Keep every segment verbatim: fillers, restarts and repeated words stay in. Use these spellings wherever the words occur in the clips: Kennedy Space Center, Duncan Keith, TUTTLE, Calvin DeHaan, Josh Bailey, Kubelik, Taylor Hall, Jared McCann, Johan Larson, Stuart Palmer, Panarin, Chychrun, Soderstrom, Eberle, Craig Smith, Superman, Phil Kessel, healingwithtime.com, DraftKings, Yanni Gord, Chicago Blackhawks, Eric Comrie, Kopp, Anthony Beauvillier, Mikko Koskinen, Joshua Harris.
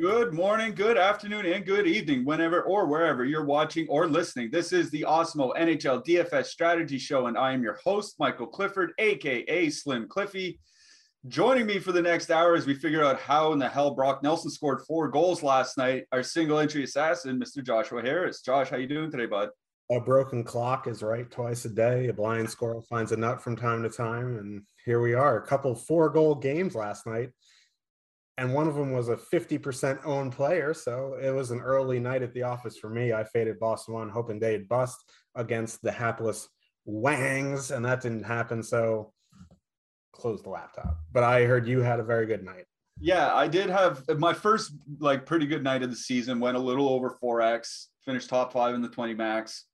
Good morning, good afternoon, and good evening, whenever or wherever you're watching or listening. This is the Osmo N H L D F S Strategy Show, and I am your host, Michael Clifford, a k a. Slim Cliffy. Joining me for the next hour as we figure out how in the hell Brock Nelson scored four goals last night, our single-entry assassin, Mister Joshua Harris. Josh, how you doing today, bud? A broken clock is right twice a day. A blind squirrel finds a nut from time to time, and here we are. A couple four-goal games last night. And one of them was a fifty percent owned player. So it was an early night at the office for me. I faded Boston one, hoping they'd bust against the hapless Wangs. And that didn't happen. So closed the laptop. But I heard you had a very good night. Yeah, I did have my first like pretty good night of the season. Went a little over four X, finished top five in the twenty max.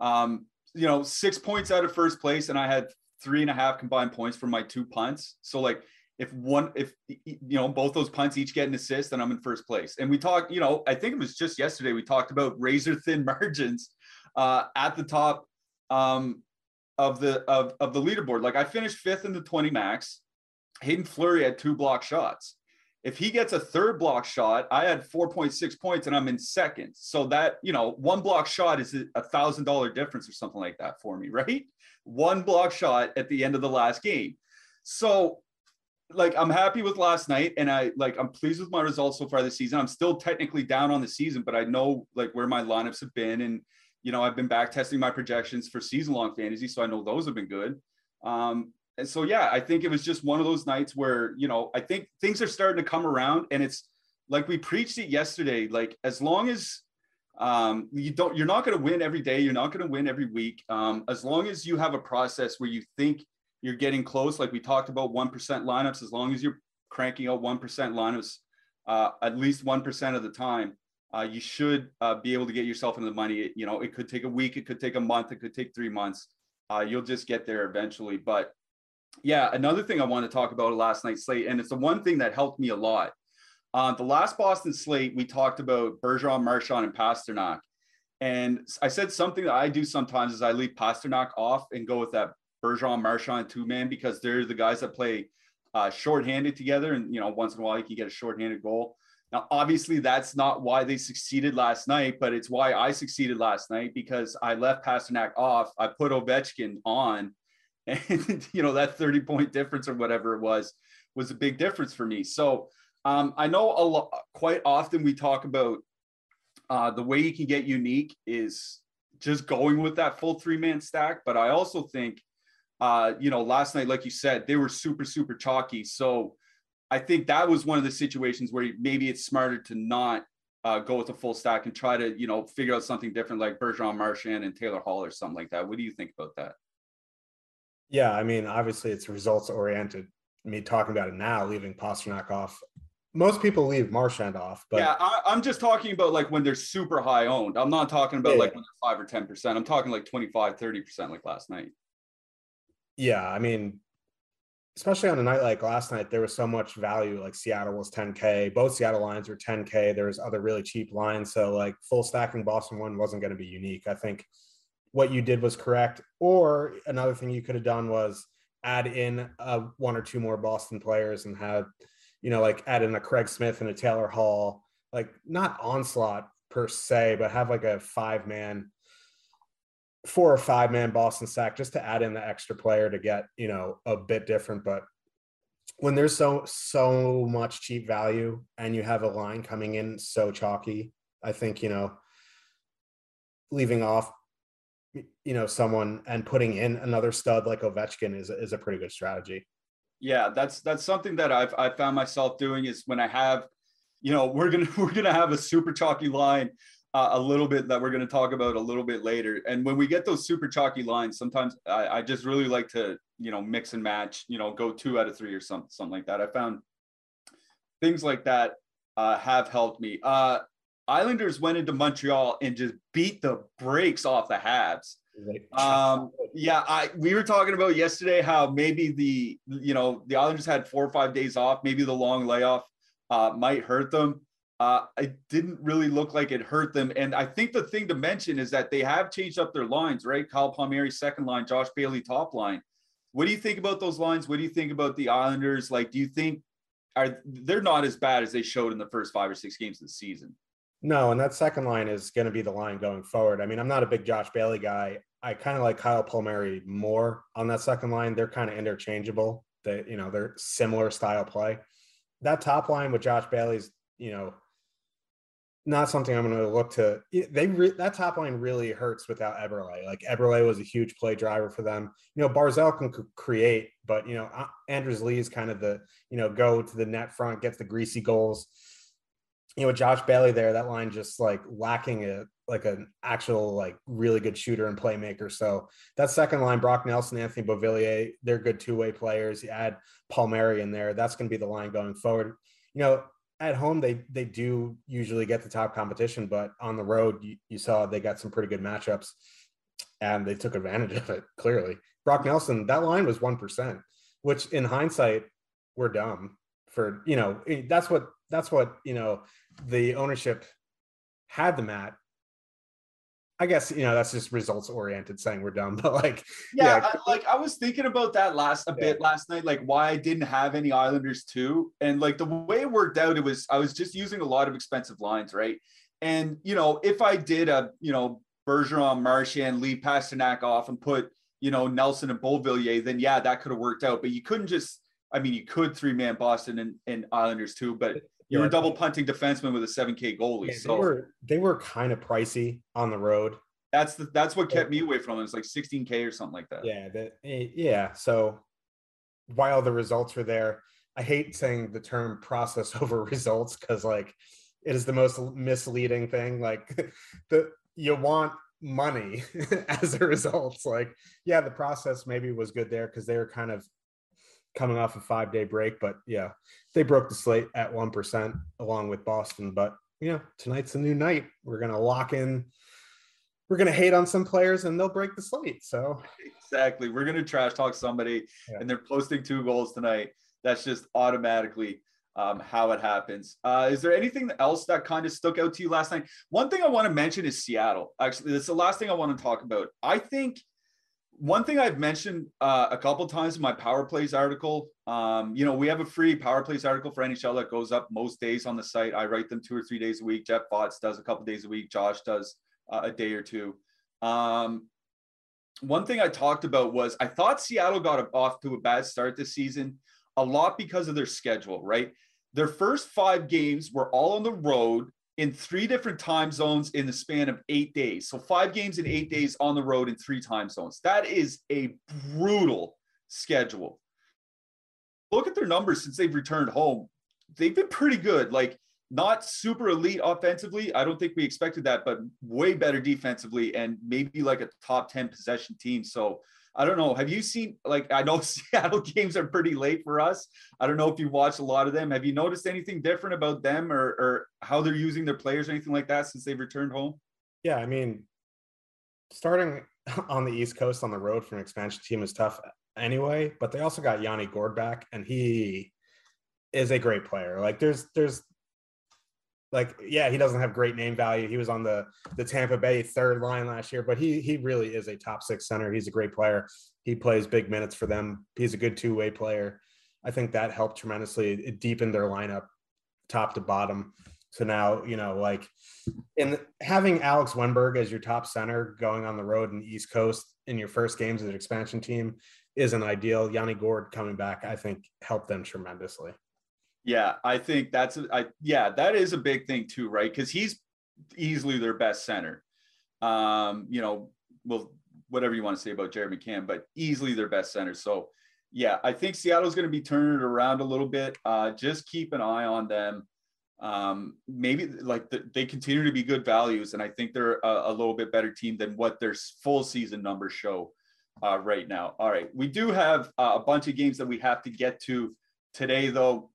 Um, you know, six points out of first place. And I had three and a half combined points from my two punts. So like, If one, if, you know, both those punts each get an assist, then I'm in first place. And we talked, you know, I think it was just yesterday, we talked about razor thin margins uh, at the top um, of the, of, of the leaderboard. Like I finished fifth in the twenty max. Hayden Fleury had two block shots. If he gets a third block shot, I had four point six points and I'm in second. So that, you know, one block shot is a thousand dollar difference or something like that for me, right? One block shot at the end of the last game. So, like, I'm happy with last night, and I like I'm pleased with my results so far this season. I'm still technically down on the season, but I know like where my lineups have been, and you know I've been back testing my projections for season long fantasy, so I know those have been good. Um, and so yeah, I think it was just one of those nights where you know I think things are starting to come around, and it's like we preached it yesterday. Like as long as um, you don't, you're not going to win every day, you're not going to win every week. Um, as long as you have a process where you think you're getting close, like we talked about one percent lineups, as long as you're cranking out one percent lineups uh, at least one percent of the time, uh, you should uh, be able to get yourself into the money. It, you know, it could take a week, it could take a month, it could take three months. Uh, you'll just get there eventually. But yeah, another thing I want to talk about last night's slate, and it's the one thing that helped me a lot. Uh, the last Boston slate, we talked about Bergeron, Marchand, and Pastrnak. And I said something that I do sometimes is I leave Pastrnak off and go with that Bergeron, Marchand, two-man, because they're the guys that play uh, shorthanded together. And, you know, once in a while you can get a shorthanded goal. Now, obviously that's not why they succeeded last night, but it's why I succeeded last night because I left Pastrnak off. I put Ovechkin on and, you know, that thirty point difference or whatever it was, was a big difference for me. So um, I know a lot, quite often we talk about uh, the way you can get unique is just going with that full three-man stack. But I also think Uh, you know, last night, like you said, they were super, super chalky. So I think that was one of the situations where maybe it's smarter to not uh, go with a full stack and try to, you know, figure out something different like Bergeron, Marchand, and Taylor Hall or something like that. What do you think about that? Yeah, I mean, obviously it's results oriented. Me talking about it now, leaving Pastrnak off. Most people leave Marchand off. But yeah, I, I'm just talking about like when they're super high owned. I'm not talking about yeah, like yeah. when they're five or ten percent. I'm talking like twenty-five, thirty percent like last night. Yeah, I mean, especially on a night like last night, there was so much value. Like Seattle was ten K. Both Seattle lines were ten K. There was other really cheap lines. So, like, full stacking Boston one wasn't going to be unique. I think what you did was correct. Or another thing you could have done was add in uh, one or two more Boston players and have, you know, like add in a Craig Smith and a Taylor Hall. Like, not onslaught per se, but have like a five-man four or five man Boston stack just to add in the extra player to get, you know, a bit different. But when there's so, so much cheap value and you have a line coming in so chalky, I think, you know, leaving off, you know, someone and putting in another stud like Ovechkin is, is a pretty good strategy. Yeah. That's, that's something that I've, I found myself doing is when I have, you know, we're going to, we're going to have a super chalky line uh, a little bit that we're going to talk about a little bit later. And when we get those super chalky lines, sometimes I, I just really like to, you know, mix and match, you know, go two out of three or something, something like that. I found things like that uh, have helped me. Uh, Islanders went into Montreal and just beat the brakes off the Habs. Um, yeah, I we were talking about yesterday how maybe the, you know, the Islanders had four or five days off. Maybe the long layoff uh, might hurt them. Uh, it didn't really look like it hurt them. And I think the thing to mention is that they have changed up their lines, right? Kyle Palmieri, second line, Josh Bailey, top line. What do you think about those lines? What do you think about the Islanders? Like, do you think are they're not as bad as they showed in the first five or six games of the season? No, and that second line is going to be the line going forward. I mean, I'm not a big Josh Bailey guy. I kind of like Kyle Palmieri more on that second line. They're kind of interchangeable. They, you know, they're similar style play. That top line with Josh Bailey's, you know, not something I'm going to look to. They re, that top line really hurts without Eberle. Like Eberle was a huge play driver for them. You know, Barzal can create, but you know, Anders Lee is kind of the, you know, go to the net front, gets the greasy goals. You know, Josh Bailey there, that line just like lacking a like an actual like really good shooter and playmaker. So that second line, Brock Nelson, Anthony Beauvillier, they're good two-way players. You add Palmieri in there, that's going to be the line going forward. You know, at home they they do usually get the top competition, but on the road you, you saw they got some pretty good matchups and they took advantage of it clearly. Brock Nelson, that line was one percent, which in hindsight we're dumb for, you know, that's what. That's what, you know, the ownership had them at. I guess, you know, that's just results oriented saying we're dumb, but like, yeah, yeah. I, like I was thinking about that last a yeah. bit last night, like why I didn't have any Islanders too. And like the way it worked out, it was, I was just using a lot of expensive lines. Right. And, you know, if I did a, you know, Bergeron, Marchand, Lee, Pastrnak off and put, you know, Nelson and Beauvillier, then yeah, that could have worked out, but you couldn't just, I mean, you could three man Boston and, and Islanders too, but you were double punting defenseman with a seven K goalie. Yeah, so they were, they were kind of pricey on the road. That's the, that's what kept me away from it. It's like sixteen K or something like that. Yeah. That, yeah. So while the results were there, I hate saying the term process over results because like it is the most misleading thing. Like the you want money as a result. Like, yeah, the process maybe was good there because they were kind of coming off a five-day break, but yeah, they broke the slate at one percent along with Boston, but you know, tonight's a new night. We're going to lock in. We're going to hate on some players and they'll break the slate. So exactly. We're going to trash talk somebody yeah. and they're posting two goals tonight. That's just automatically um, how it happens. Uh, is there anything else that kind of stuck out to you last night? One thing I want to mention is Seattle. Actually, that's the last thing I want to talk about. I think one thing I've mentioned uh, a couple times in my Power Plays article, um, you know, we have a free Power Plays article for N H L that goes up most days on the site. I write them two or three days a week. Jeff Botts does a couple days a week. Josh does uh, a day or two. Um, one thing I talked about was I thought Seattle got off to a bad start this season, a lot because of their schedule, right? Their first five games were all on the road in three different time zones in the span of eight days. So five games in eight days on the road in three time zones. That is a brutal schedule. Look at their numbers since they've returned home. They've been pretty good, like not super elite offensively. I don't think we expected that, but way better defensively and maybe like a top ten possession team. So I don't know. Have you seen, like, I know Seattle games are pretty late for us. I don't know if you watch a lot of them. Have you noticed anything different about them or, or how they're using their players or anything like that since they've returned home? Yeah. I mean, starting on the East Coast on the road for an expansion team is tough anyway, but they also got Yanni Gord back and he is a great player. Like there's, there's like, yeah, he doesn't have great name value. He was on the, the Tampa Bay third line last year, but he he really is a top six center. He's a great player. He plays big minutes for them. He's a good two-way player. I think that helped tremendously. It deepened their lineup top to bottom. to now, you know, like, and having Alex Wennberg as your top center going on the road in the East Coast in your first games as an expansion team isn't ideal. Yanni Gord coming back, I think, helped them tremendously. Yeah, I think that's I yeah, that is a big thing too, right? Because he's easily their best center. Um, you know, well, whatever you want to say about Jared McCann, but easily their best center. So yeah, I think Seattle's going to be turning it around a little bit. Uh, just keep an eye on them. Um, maybe like the, they continue to be good values, and I think they're a, a little bit better team than what their full season numbers show uh, right now. All right, we do have uh, a bunch of games that we have to get to today, though.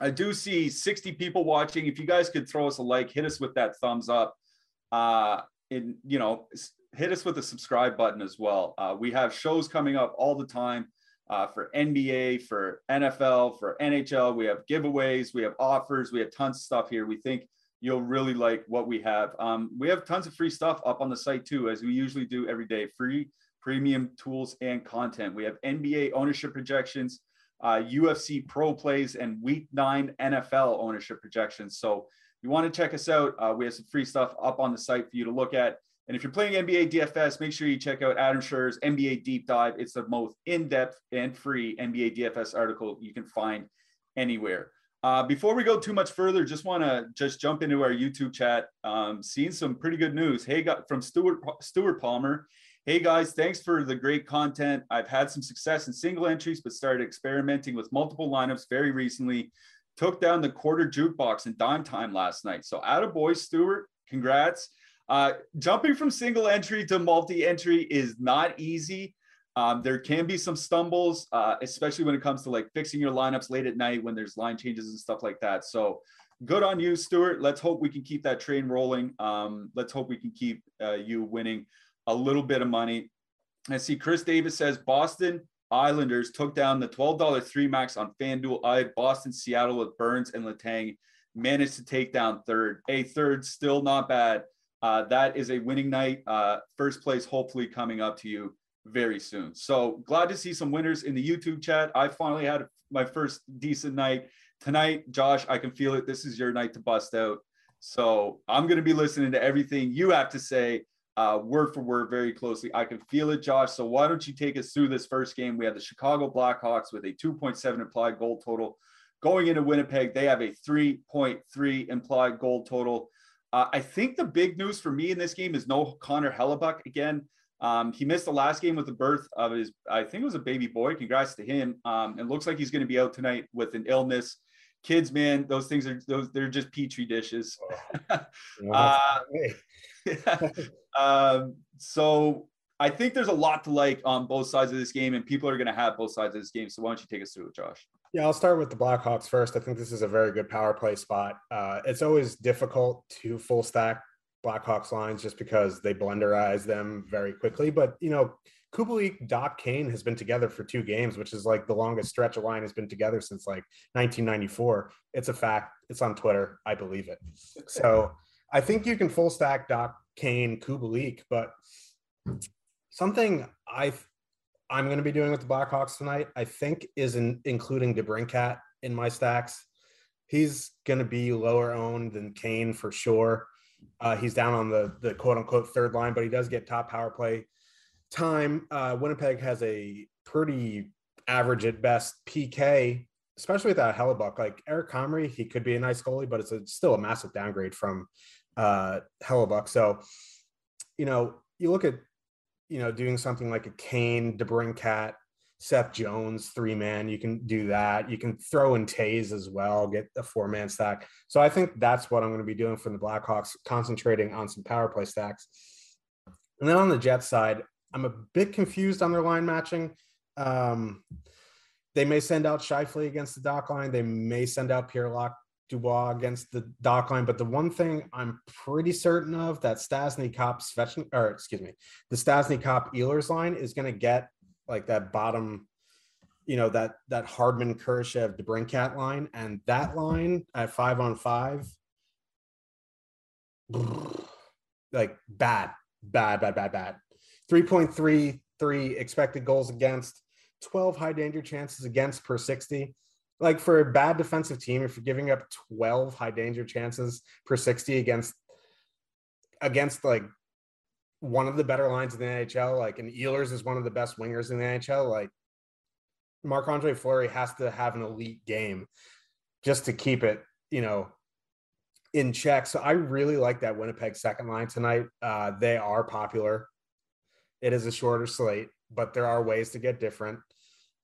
I do see sixty people watching. If you guys could throw us a like, hit us with that thumbs up, uh, and, you know, hit us with the subscribe button as well. Uh, we have shows coming up all the time uh, for N B A, for N F L, for N H L. We have giveaways, we have offers, we have tons of stuff here. We think you'll really like what we have. Um, we have tons of free stuff up on the site too, as we usually do every day. Free, premium tools and content. We have N B A ownership projections, Uh, U F C pro plays, and week nine N F L ownership projections. So if you want to check us out, uh, we have some free stuff up on the site for you to look at. And if you're playing N B A D F S, make sure you check out Adam Scherer's N B A Deep Dive. It's the most in-depth and free N B A D F S article you can find anywhere. Uh, before we go too much further, just want to just jump into our YouTube chat. Um, seeing some pretty good news. Hey, got from Stuart, Stuart Palmer. Hey guys, thanks for the great content. I've had some success in single entries, but started experimenting with multiple lineups very recently. Took down the quarter jukebox in dime time last night. So attaboy, Stuart, congrats. Uh, jumping from single entry to multi-entry is not easy. Um, there can be some stumbles, uh, especially when it comes to like fixing your lineups late at night when there's line changes and stuff like that. So good on you, Stuart. Let's hope we can keep that train rolling. Um, let's hope we can keep uh, you winning a little bit of money. I see Chris Davis says Boston Islanders took down the twelve dollars three max on FanDuel. I Boston Seattle with Burns and Letang managed to take down third. A third, still not bad. Uh, that is a winning night. Uh, first place, hopefully coming up to you very soon. So glad to see some winners in the YouTube chat. I finally had my first decent night tonight. Josh, I can feel it. This is your night to bust out. So I'm going to be listening to everything you have to say. Uh, word for word, very closely. I can feel it, Josh. So why don't you take us through this first game? We have the Chicago Blackhawks with a two point seven implied goal total going into Winnipeg. They have a three point three implied goal total. Uh, I think the big news for me in this game is no Connor Hellebuck again. Um, he missed the last game with the birth of his, I think it was a baby boy. Congrats to him. Um, it looks like he's going to be out tonight with an illness. Kids, man, those things are, those they're just Petri dishes. uh, yeah. um, so I think there's a lot to like on both sides of this game, and people are going to have both sides of this game. So why don't you take us through it, Josh? Yeah, I'll start with the Blackhawks first. I think this is a very good power play spot. Uh, it's always difficult to full stack Blackhawks lines just because they blenderize them very quickly. But, you know, Kubelik, Doc, Kane has been together for two games, which is like the longest stretch a line has been together since like nineteen ninety-four. It's a fact. It's on Twitter. I believe it. So I think you can full stack Doc, Kane, Kubelik, but something I I'm going to be doing with the Blackhawks tonight, I think, is in, including DeBrincat in my stacks. He's going to be lower owned than Kane for sure. Uh, he's down on the the quote unquote third line, but he does get top power play time. uh Winnipeg has a pretty average at best P K, especially without Hellebuck. Like Eric Comrie, he could be a nice goalie, but it's a, still a massive downgrade from uh Hellebuck. So, you know, you look at, you know, doing something like a Kane, DeBrincat, Seth Jones three man, you can do that. You can throw in Taves as well, get a four man stack. So I think that's what I'm going to be doing for the Blackhawks, concentrating on some power play stacks. And then on the Jets side, I'm a bit confused on their line matching. Um, they may send out Scheifele against the Dock line. They may send out Pierre-Luc Dubois against the Dock line. But the one thing I'm pretty certain of, that Stastny Cop Svechnikov, or excuse me, the Stastny Cop Ehlers line is going to get like that bottom, you know, that that Hardman, Kurashev, DeBrincat line, and that line at five on five, like bad, bad, bad, bad, bad. three point three three expected goals against, twelve high danger chances against per sixty. like for a bad defensive team, if you're giving up twelve high danger chances per sixty against against like one of the better lines in the N H L, like an Ehlers is one of the best wingers in the N H L, like Marc-Andre Fleury has to have an elite game just to keep it, you know, in check. So I really like that Winnipeg second line tonight. Uh, they are popular. It is a shorter slate, but there are ways to get different.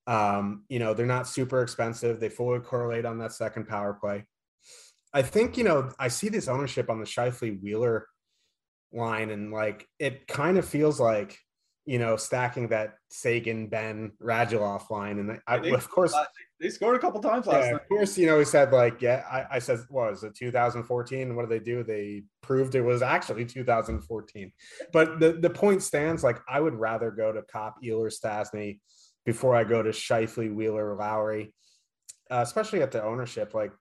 Um, you know, they're not super expensive. They fully correlate on that second power play. I think, you know, I see this ownership on the Scheifele Wheeler line, and like, it kind of feels like, you know, stacking that Sagan, Ben, Radulov line. And I, they, of course, they scored a couple times last yeah, night. Of course, you know, he said like, yeah, I, I said, what was it, two thousand fourteen? What did they do? They proved it was actually two thousand fourteen. But the, the point stands, like, I would rather go to Kopp, Ehlers, Stastny before I go to Scheifele, Wheeler, Lowry, uh, especially at the ownership. Like,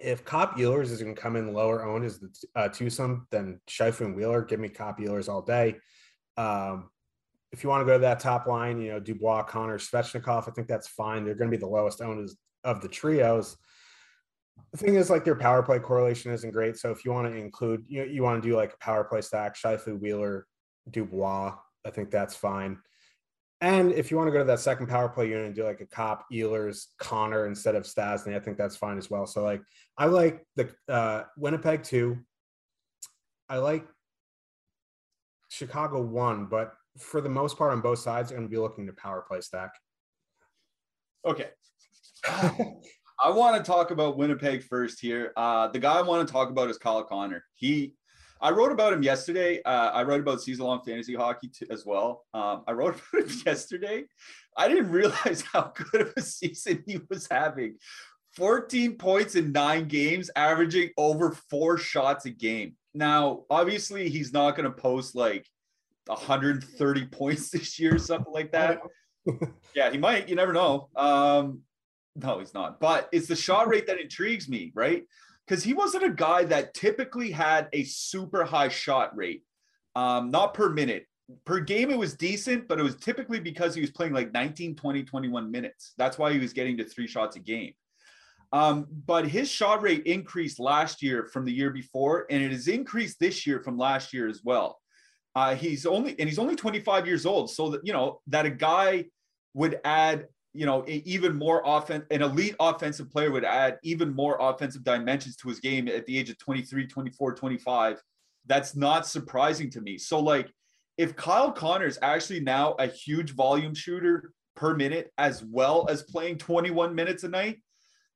if Kopp, Ehlers is going to come in lower owned as the uh, twosome, then Scheifele and Wheeler, give me Kopp, Ehlers all day. Um, if you want to go to that top line, you know, Dubois, Connor, Svechnikov, I think that's fine. They're going to be the lowest owned of the trios. The thing is, like, their power play correlation isn't great. So if you want to include, you know, you want to do like a power play stack, Scheifele, Wheeler, Dubois, I think that's fine. And if you want to go to that second power play unit and do like a Kopp, Ehlers, Connor instead of Stastny, I think that's fine as well. So like, I like the uh, Winnipeg two. I like Chicago won, but for the most part on both sides, I'm going to be looking to power play stack. Okay. I want to talk about Winnipeg first here. Uh, the guy I want to talk about is Kyle Connor. He, I wrote about him yesterday. Uh, I wrote about season-long fantasy hockey t- as well. Um, I wrote about him yesterday. I didn't realize how good of a season he was having. fourteen points in nine games, averaging over four shots a game. Now, obviously, he's not going to post like one hundred thirty points this year or something like that. Yeah, he might. You never know. Um, no, he's not. But it's the shot rate that intrigues me, right? Because he wasn't a guy that typically had a super high shot rate, um, not per minute. Per game, it was decent, but it was typically because he was playing like nineteen, twenty, twenty-one minutes. That's why he was getting to three shots a game. Um, but his shot rate increased last year from the year before, and it has increased this year from last year as well. Uh, he's only, and he's only twenty-five years old. So that, you know, that a guy would add, you know, a, even more offense, an elite offensive player would add even more offensive dimensions to his game at the age of twenty-three, twenty-four, twenty-five. That's not surprising to me. So like, if Kyle Connor is actually now a huge volume shooter per minute, as well as playing twenty-one minutes a night,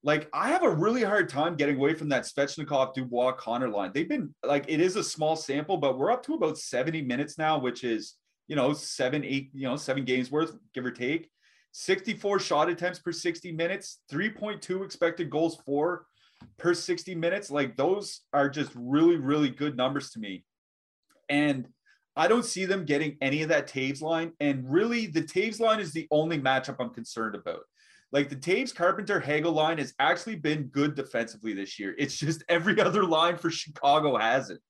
like, I have a really hard time getting away from that Svechnikov, Dubois, Connor line. They've been, like, it is a small sample, but we're up to about seventy minutes now, which is, you know, seven, eight, you know, seven games worth, give or take. sixty-four shot attempts per sixty minutes, three point two expected goals for per sixty minutes. Like, those are just really, really good numbers to me. And I don't see them getting any of that Taves line. And really, the Taves line is the only matchup I'm concerned about. Like, the Taves, Carpenter, Hagel line has actually been good defensively this year. It's just every other line for Chicago hasn't.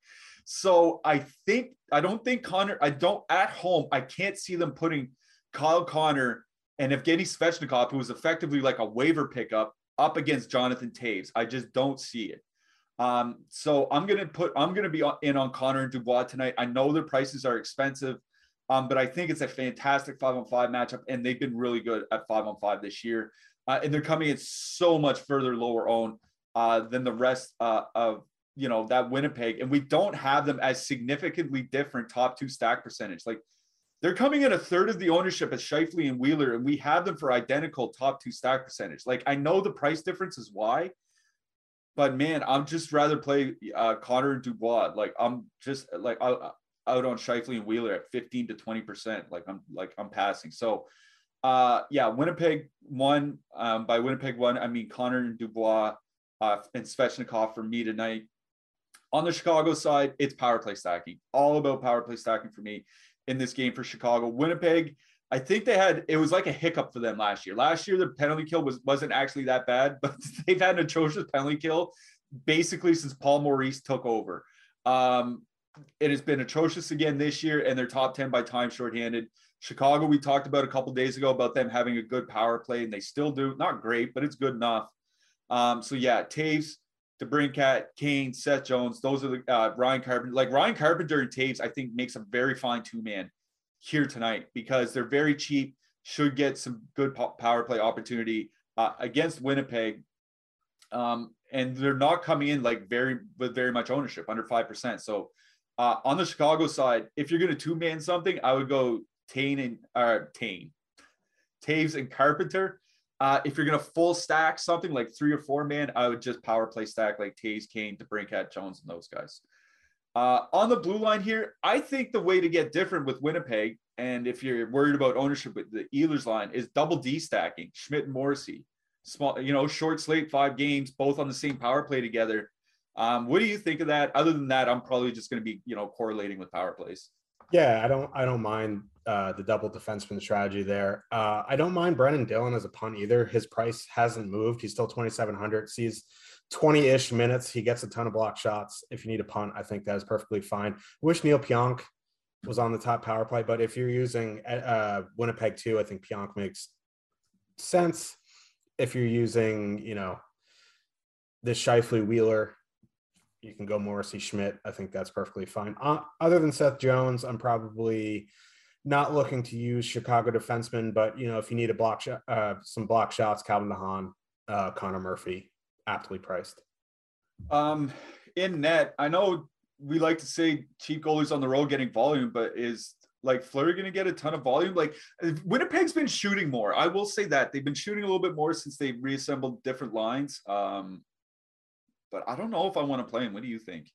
So I think, I don't think Connor, I don't, at home, I can't see them putting Kyle Connor and Evgeny Svechnikov, who was effectively like a waiver pickup, up against Jonathan Taves. I just don't see it. Um, so I'm going to put, I'm going to be in on Connor and Dubois tonight. I know their prices are expensive. Um, but I think it's a fantastic five-on-five matchup, and they've been really good at five-on-five this year. Uh, and they're coming in so much further lower owned uh, than the rest uh, of, you know, that Winnipeg. And we don't have them as significantly different top two stack percentage. Like, they're coming in a third of the ownership as Scheifele and Wheeler, and we have them for identical top two stack percentage. Like, I know the price difference is why, but, man, I'm just rather play uh, Connor and Dubois. Like, I'm just – like I, I out on Scheifele and Wheeler at fifteen to twenty percent. Like I'm like I'm passing. So uh yeah, Winnipeg won. Um by Winnipeg won, I mean Connor and Dubois uh and Svechnikov for me tonight. On the Chicago side, it's power play stacking. All about power play stacking for me in this game for Chicago. Winnipeg, I think they had it was like a hiccup for them last year. Last year the penalty kill was wasn't actually that bad, but they've had an atrocious penalty kill basically since Paul Maurice took over. Um It has been atrocious again this year, and they're top ten by time shorthanded. Chicago, we talked about a couple days ago about them having a good power play, and they still do. Not great, but it's good enough. Um, so, yeah, Taves, DeBrincat, Kane, Seth Jones, those are the uh, – Ryan Carpenter. Like, Ryan Carpenter and Taves, I think, makes a very fine two-man here tonight because they're very cheap, should get some good po- power play opportunity uh, against Winnipeg. Um, and they're not coming in, like, very with very much ownership, under five percent. So, uh, on the Chicago side, if you're going to two-man something, I would go – Tane and uh, Tane, Taves and Carpenter. Uh, if you're gonna full stack something like three or four man, I would just power play stack like Taves, Kane, DeBrincat, Jones, and those guys. Uh, on the blue line here, I think the way to get different with Winnipeg, and if you're worried about ownership with the Ehlers line, is double D stacking Schmidt and Morrissey. Small, you know, short slate, five games, both on the same power play together. Um, what do you think of that? Other than that, I'm probably just gonna be you know correlating with power plays. Yeah, I don't I don't mind uh, the double defenseman strategy there. Uh, I don't mind Brennan Dillon as a punt either. His price hasn't moved. He's still twenty-seven hundred, sees twenty-ish minutes. He gets a ton of block shots. If you need a punt, I think that is perfectly fine. I wish Neil Pionk was on the top power play, but if you're using uh, Winnipeg two, I think Pionk makes sense. If you're using, you know, the Scheifele Wheeler, you can go Morrissey Schmidt. I think that's perfectly fine. Uh, other than Seth Jones, I'm probably not looking to use Chicago defensemen, but you know, if you need a block shot, uh, some block shots, Calvin DeHaan, uh, Connor Murphy, aptly priced. Um, in net, I know we like to say cheap goalies on the road getting volume, but is like Fleury going to get a ton of volume? Like Winnipeg's been shooting more. I will say that they've been shooting a little bit more since they reassembled different lines. Um, But I don't know if I want to play him. What do you think?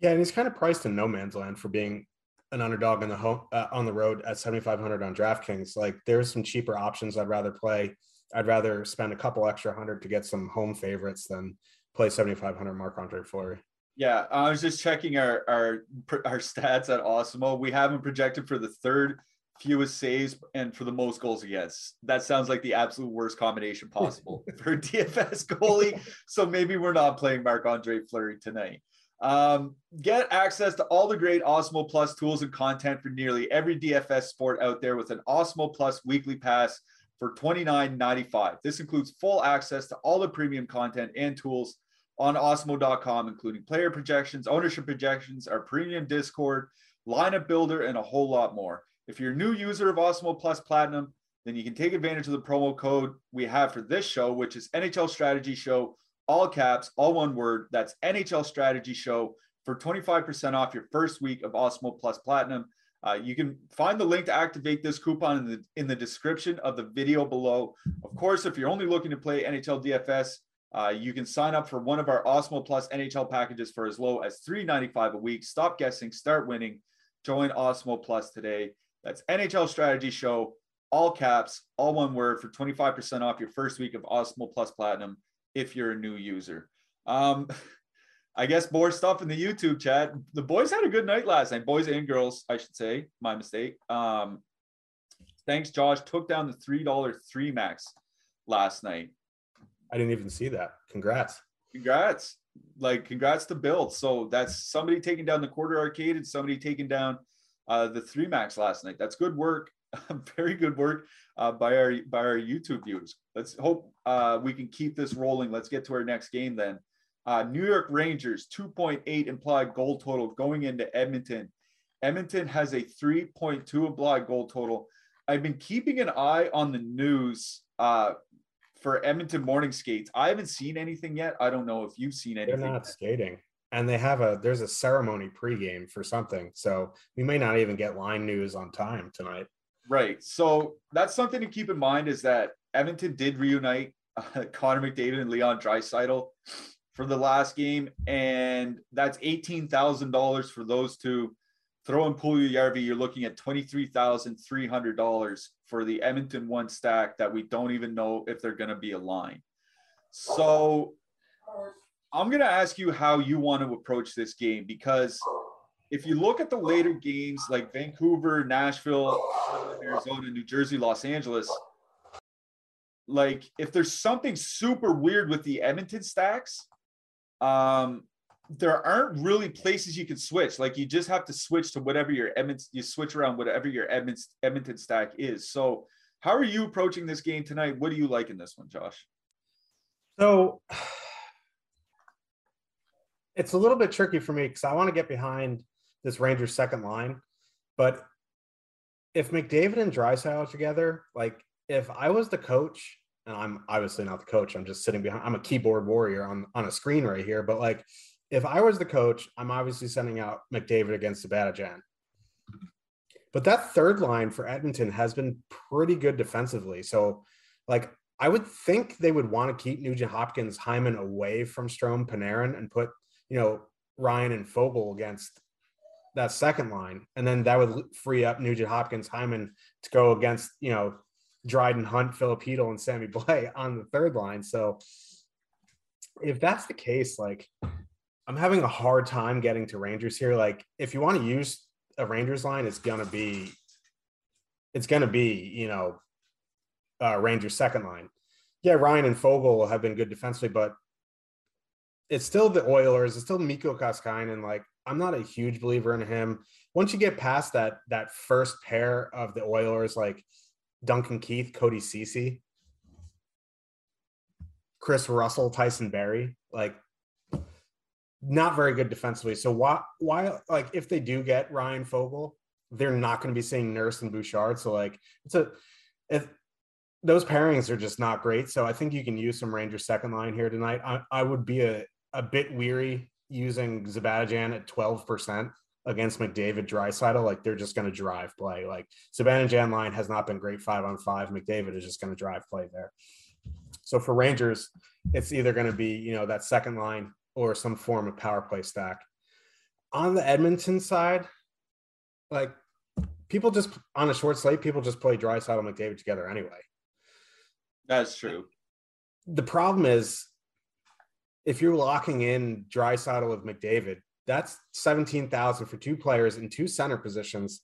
Yeah, and he's kind of priced in no man's land for being an underdog in the home uh, on the road at seventy-five hundred on DraftKings. Like, there's some cheaper options I'd rather play. I'd rather spend a couple extra hundred to get some home favorites than play seventy-five hundred Marc-Andre Fleury. Yeah, I was just checking our our our stats at Awesemo. We have him projected for the third fewest saves and for the most goals against. That sounds like the absolute worst combination possible for a D F S goalie. So maybe we're not playing Marc-Andre Fleury tonight. Um, get access to all the great Awesemo Plus tools and content for nearly every D F S sport out there with an Awesemo Plus weekly pass for twenty-nine ninety-five. This includes full access to all the premium content and tools on Awesemo dot com, including player projections, ownership projections, our premium Discord, lineup builder, and a whole lot more. If you're a new user of Awesemo Plus Platinum, then you can take advantage of the promo code we have for this show, which is N H L Strategy Show, all caps, all one word. That's N H L Strategy Show for twenty-five percent off your first week of Awesemo Plus Platinum. Uh, you can find the link to activate this coupon in the, in the description of the video below. Of course, if you're only looking to play N H L D F S, uh, you can sign up for one of our Awesemo Plus N H L packages for as low as three ninety-five a week. Stop guessing, start winning. Join Awesemo Plus today. That's N H L Strategy Show, all caps, all one word, for twenty-five percent off your first week of Awesemo Plus Platinum if you're a new user. Um, I guess more stuff in the YouTube chat. The boys had a good night last night. Boys and girls, I should say. My mistake. Um, thanks, Josh. Took down the three dollars three max last night. I didn't even see that. Congrats. Congrats. Like, congrats to Bill. So that's somebody taking down the quarter arcade and somebody taking down Uh, the three max last night. That's good work. Very good work uh, by our by our YouTube viewers. Let's hope uh, we can keep this rolling. Let's get to our next game then. Uh, New York Rangers, two point eight implied goal total going into Edmonton. Edmonton has a three point two implied goal total. I've been keeping an eye on the news uh, for Edmonton morning skates. I haven't seen anything yet. I don't know if you've seen anything. They're not yet skating. And they have a, there's a ceremony pregame for something. So we may not even get line news on time tonight. Right. So that's something to keep in mind, is that Edmonton did reunite uh, Connor McDavid and Leon Draisaitl for the last game. And that's eighteen thousand dollars for those two. Throw in Puljujarvi, you're looking at twenty-three thousand three hundred dollars for the Edmonton one stack that we don't even know if they're going to be aligned. So I'm going to ask you how you want to approach this game, because if you look at the later games like Vancouver, Nashville, Arizona, New Jersey, Los Angeles, like if there's something super weird with the Edmonton stacks, um, there aren't really places you can switch. Like, you just have to switch to whatever your Edmonton, you switch around whatever your Edmonton, Edmonton stack is. So how are you approaching this game tonight? What do you like in this one, Josh? So it's a little bit tricky for me because I want to get behind this Rangers second line. But if McDavid and Draisaitl together, like if I was the coach, and I'm obviously not the coach, I'm just sitting behind, I'm a keyboard warrior on, on a screen right here. But like, if I was the coach, I'm obviously sending out McDavid against Zibanejad. But that third line for Edmonton has been pretty good defensively. So like, I would think they would want to keep Nugent Hopkins, Hyman away from Strome, Panarin, and put, you know, Ryan and Foegele against that second line. And then that would free up Nugent Hopkins, Hyman to go against, you know, Dryden, Hunt, Filipino, and Sammy Blais on the third line. So if that's the case, like I'm having a hard time getting to Rangers here. Like if you want to use a Rangers line, it's going to be, it's going to be, you know, uh, Rangers second line. Yeah. Ryan and Foegele have been good defensively, but it's still the Oilers. It's still Mikko Koskinen. Like I'm not a huge believer in him. Once you get past that, that first pair of the Oilers, like Duncan Keith, Cody Ceci, Chris Russell, Tyson Barrie, like not very good defensively. So why, why, like if they do get Ryan Foegele, they're not going to be seeing Nurse and Bouchard. So like it's a, it, those pairings are just not great. So I think you can use some Rangers second line here tonight. I, I would be a, a bit weary using Zibanejad at twelve percent. Against McDavid, Draisaitl, like they're just going to drive play. Like Zibanejad line has not been great five on five. McDavid is just going to drive play there. So for Rangers, it's either going to be, you know, that second line or some form of power play stack. On the Edmonton side, like people just on a short slate, people just play Draisaitl and McDavid together anyway. That's true. The problem is if you're locking in Draisaitl with McDavid, that's seventeen thousand for two players in two center positions.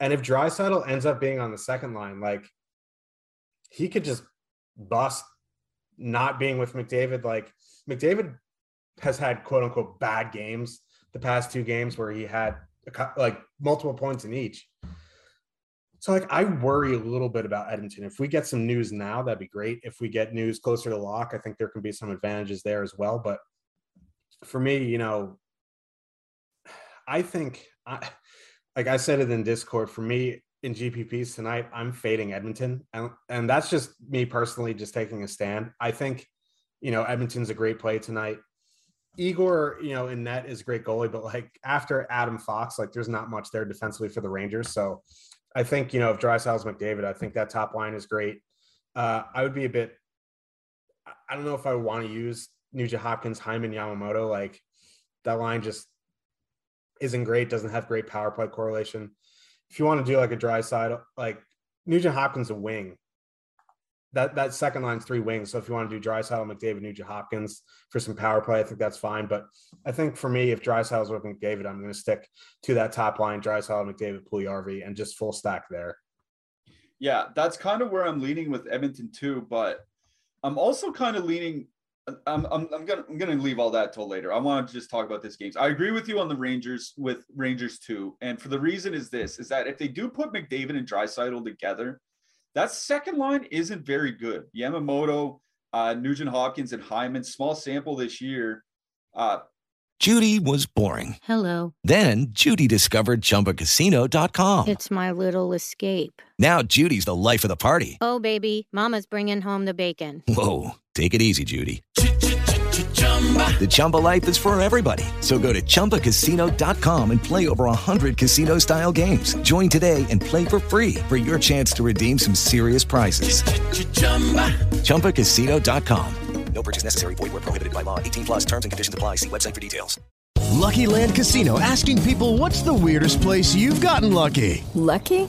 And if Draisaitl ends up being on the second line, like he could just bust not being with McDavid. Like McDavid has had quote unquote bad games the past two games where he had like multiple points in each. So like I worry a little bit about Edmonton. If we get some news now, that'd be great. If we get news closer to lock, I think there can be some advantages there as well. But for me, you know, I think, I, like I said it in Discord, for me in G P Ps tonight, I'm fading Edmonton. And, and that's just me personally just taking a stand. I think, you know, Edmonton's a great play tonight. Igor, you know, in net is a great goalie, but like after Adam Fox, like there's not much there defensively for the Rangers. So I think, you know, if Draisaitl's McDavid, I think that top line is great. Uh, I would be a bit, I don't know if I want to use Nugent Hopkins, Hyman, Yamamoto. Like that line just isn't great, doesn't have great power play correlation. If you want to do like a Draisaitl, like Nugent Hopkins, a wing, that that second line's three wings. So if you want to do Draisaitl, McDavid, Nugent Hopkins for some power play, I think that's fine. But I think for me, if Draisaitl's with McDavid, I'm going to stick to that top line, Draisaitl, McDavid, Puljujarvi, and just full stack there. Yeah, that's kind of where I'm leaning with Edmonton too, but I'm also kind of leaning I'm I'm I'm gonna I'm gonna leave all that till later. I want to just talk about this game. I agree with you on the Rangers with Rangers two, and for the reason is this: is that if they do put McDavid and Draisaitl together, that second line isn't very good. Yamamoto, uh, Nugent Hopkins, and Hyman, small sample this year. Uh, Judy was boring. Hello. Then Judy discovered Chumba Casino dot com. It's my little escape. Now Judy's the life of the party. Oh, baby, mama's bringing home the bacon. Whoa, take it easy, Judy. The Chumba life is for everybody. So go to Chumba Casino dot com and play over one hundred casino-style games. Join today and play for free for your chance to redeem some serious prizes. Chumba Casino dot com. No purchase necessary. Void where prohibited by law. eighteen plus terms and conditions apply. See website for details. Lucky Land Casino, asking people, what's the weirdest place you've gotten lucky? Lucky?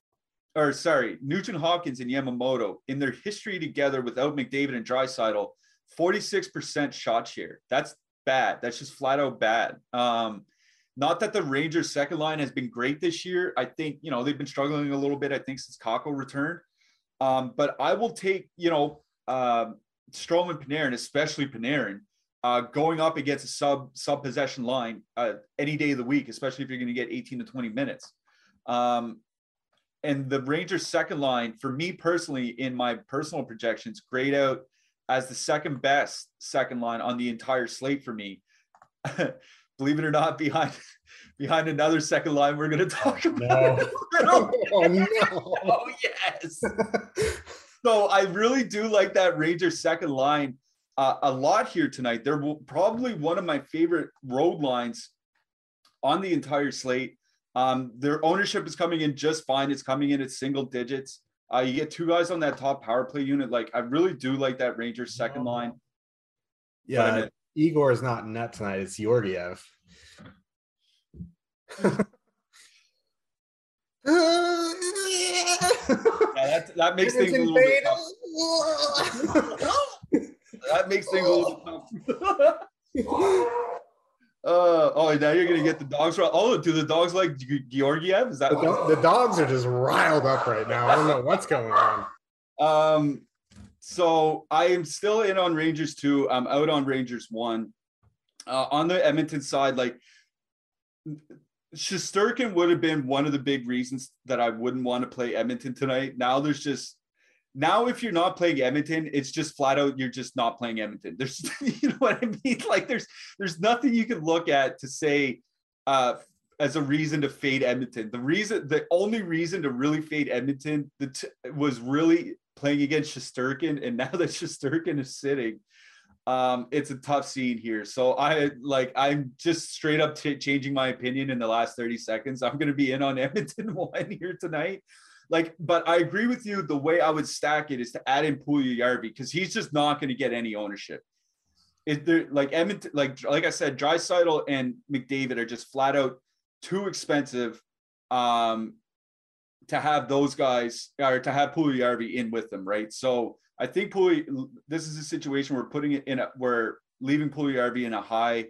Or sorry, Nugent Hopkins and Yamamoto, in their history together without McDavid and Draisaitl, forty-six percent shot share. That's bad. That's just flat out bad. Um, not that the Rangers' second line has been great this year. I think, you know, they've been struggling a little bit, I think, since Kako returned. Um, but I will take, you know, um, Strome and Panarin, especially Panarin, uh, going up against a sub, sub-possession line uh, any day of the week, especially if you're going to get eighteen to twenty minutes. Um, and the Rangers' second line, for me personally, in my personal projections, grade out as the second best second line on the entire slate for me. Believe it or not, behind behind another second line we're going to talk about. No. Oh, oh, no. Oh, yes. So I really do like that Rangers second line uh, a lot here tonight. They're probably one of my favorite road lines on the entire slate. Um, their ownership is coming in just fine. It's coming in at single digits. Uh, you get two guys on that top power play unit. Like, I really do like that Rangers second no. line. Yeah, I mean, Igor is not in net tonight. It's Georgiev. Yeah, that, that makes things a little bit tough. That makes things a little bit tough. Uh, oh, now you're gonna get the dogs. Oh, do the dogs like Georgiev? Is that the, do- the dogs are just riled up right now? I don't know what's going on. Um, so I am still in on Rangers two. I'm out on Rangers one. Uh, on the Edmonton side, like, Shesterkin would have been one of the big reasons that I wouldn't want to play Edmonton tonight. Now there's just now if you're not playing Edmonton, it's just flat out you're just not playing Edmonton. There's, you know what I mean? Like there's there's nothing you can look at to say uh, as a reason to fade Edmonton. The reason, the only reason to really fade Edmonton the t- was really playing against Shesterkin, and now that Shesterkin is sitting, Um, it's a tough scene here. So I like, I'm just straight up t- changing my opinion in the last thirty seconds. I'm going to be in on Edmonton one here tonight. Like, but I agree with you. The way I would stack it is to add in Puljujarvi because he's just not going to get any ownership. If they're like Edmonton, like, like I said, Draisaitl and McDavid are just flat out too expensive, um, to have those guys or to have Puljujarvi in with them. Right. So I think Puljujarvi, this is a situation where putting it in a, where leaving Puljujarvi in a high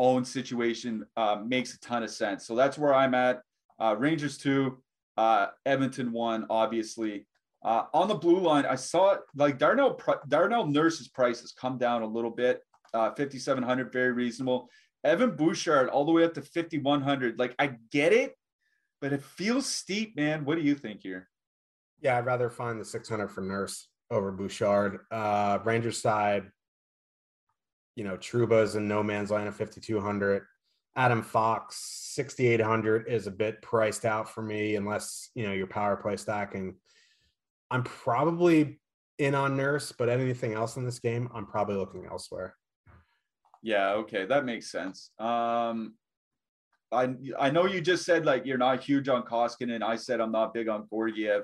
owned situation uh, makes a ton of sense. So that's where I'm at. Uh, Rangers two, uh, Edmonton one, obviously. Uh, on the blue line, I saw like Darnell Darnell Nurse's price has come down a little bit, uh, fifty-seven hundred, very reasonable. Evan Bouchard all the way up to fifty-one hundred. Like I get it, but it feels steep, man. What do you think here? Yeah, I'd rather find the six hundred for Nurse over Bouchard. Uh, Rangers side, you know, Trouba's in no man's land at fifty-two hundred. Adam Fox, sixty-eight hundred is a bit priced out for me unless, you know, your power play stacking. I'm probably in on Nurse, but anything else in this game, I'm probably looking elsewhere. Yeah, okay, that makes sense. Um, I, I know you just said, like, you're not huge on Koskinen. I said I'm not big on Georgiev.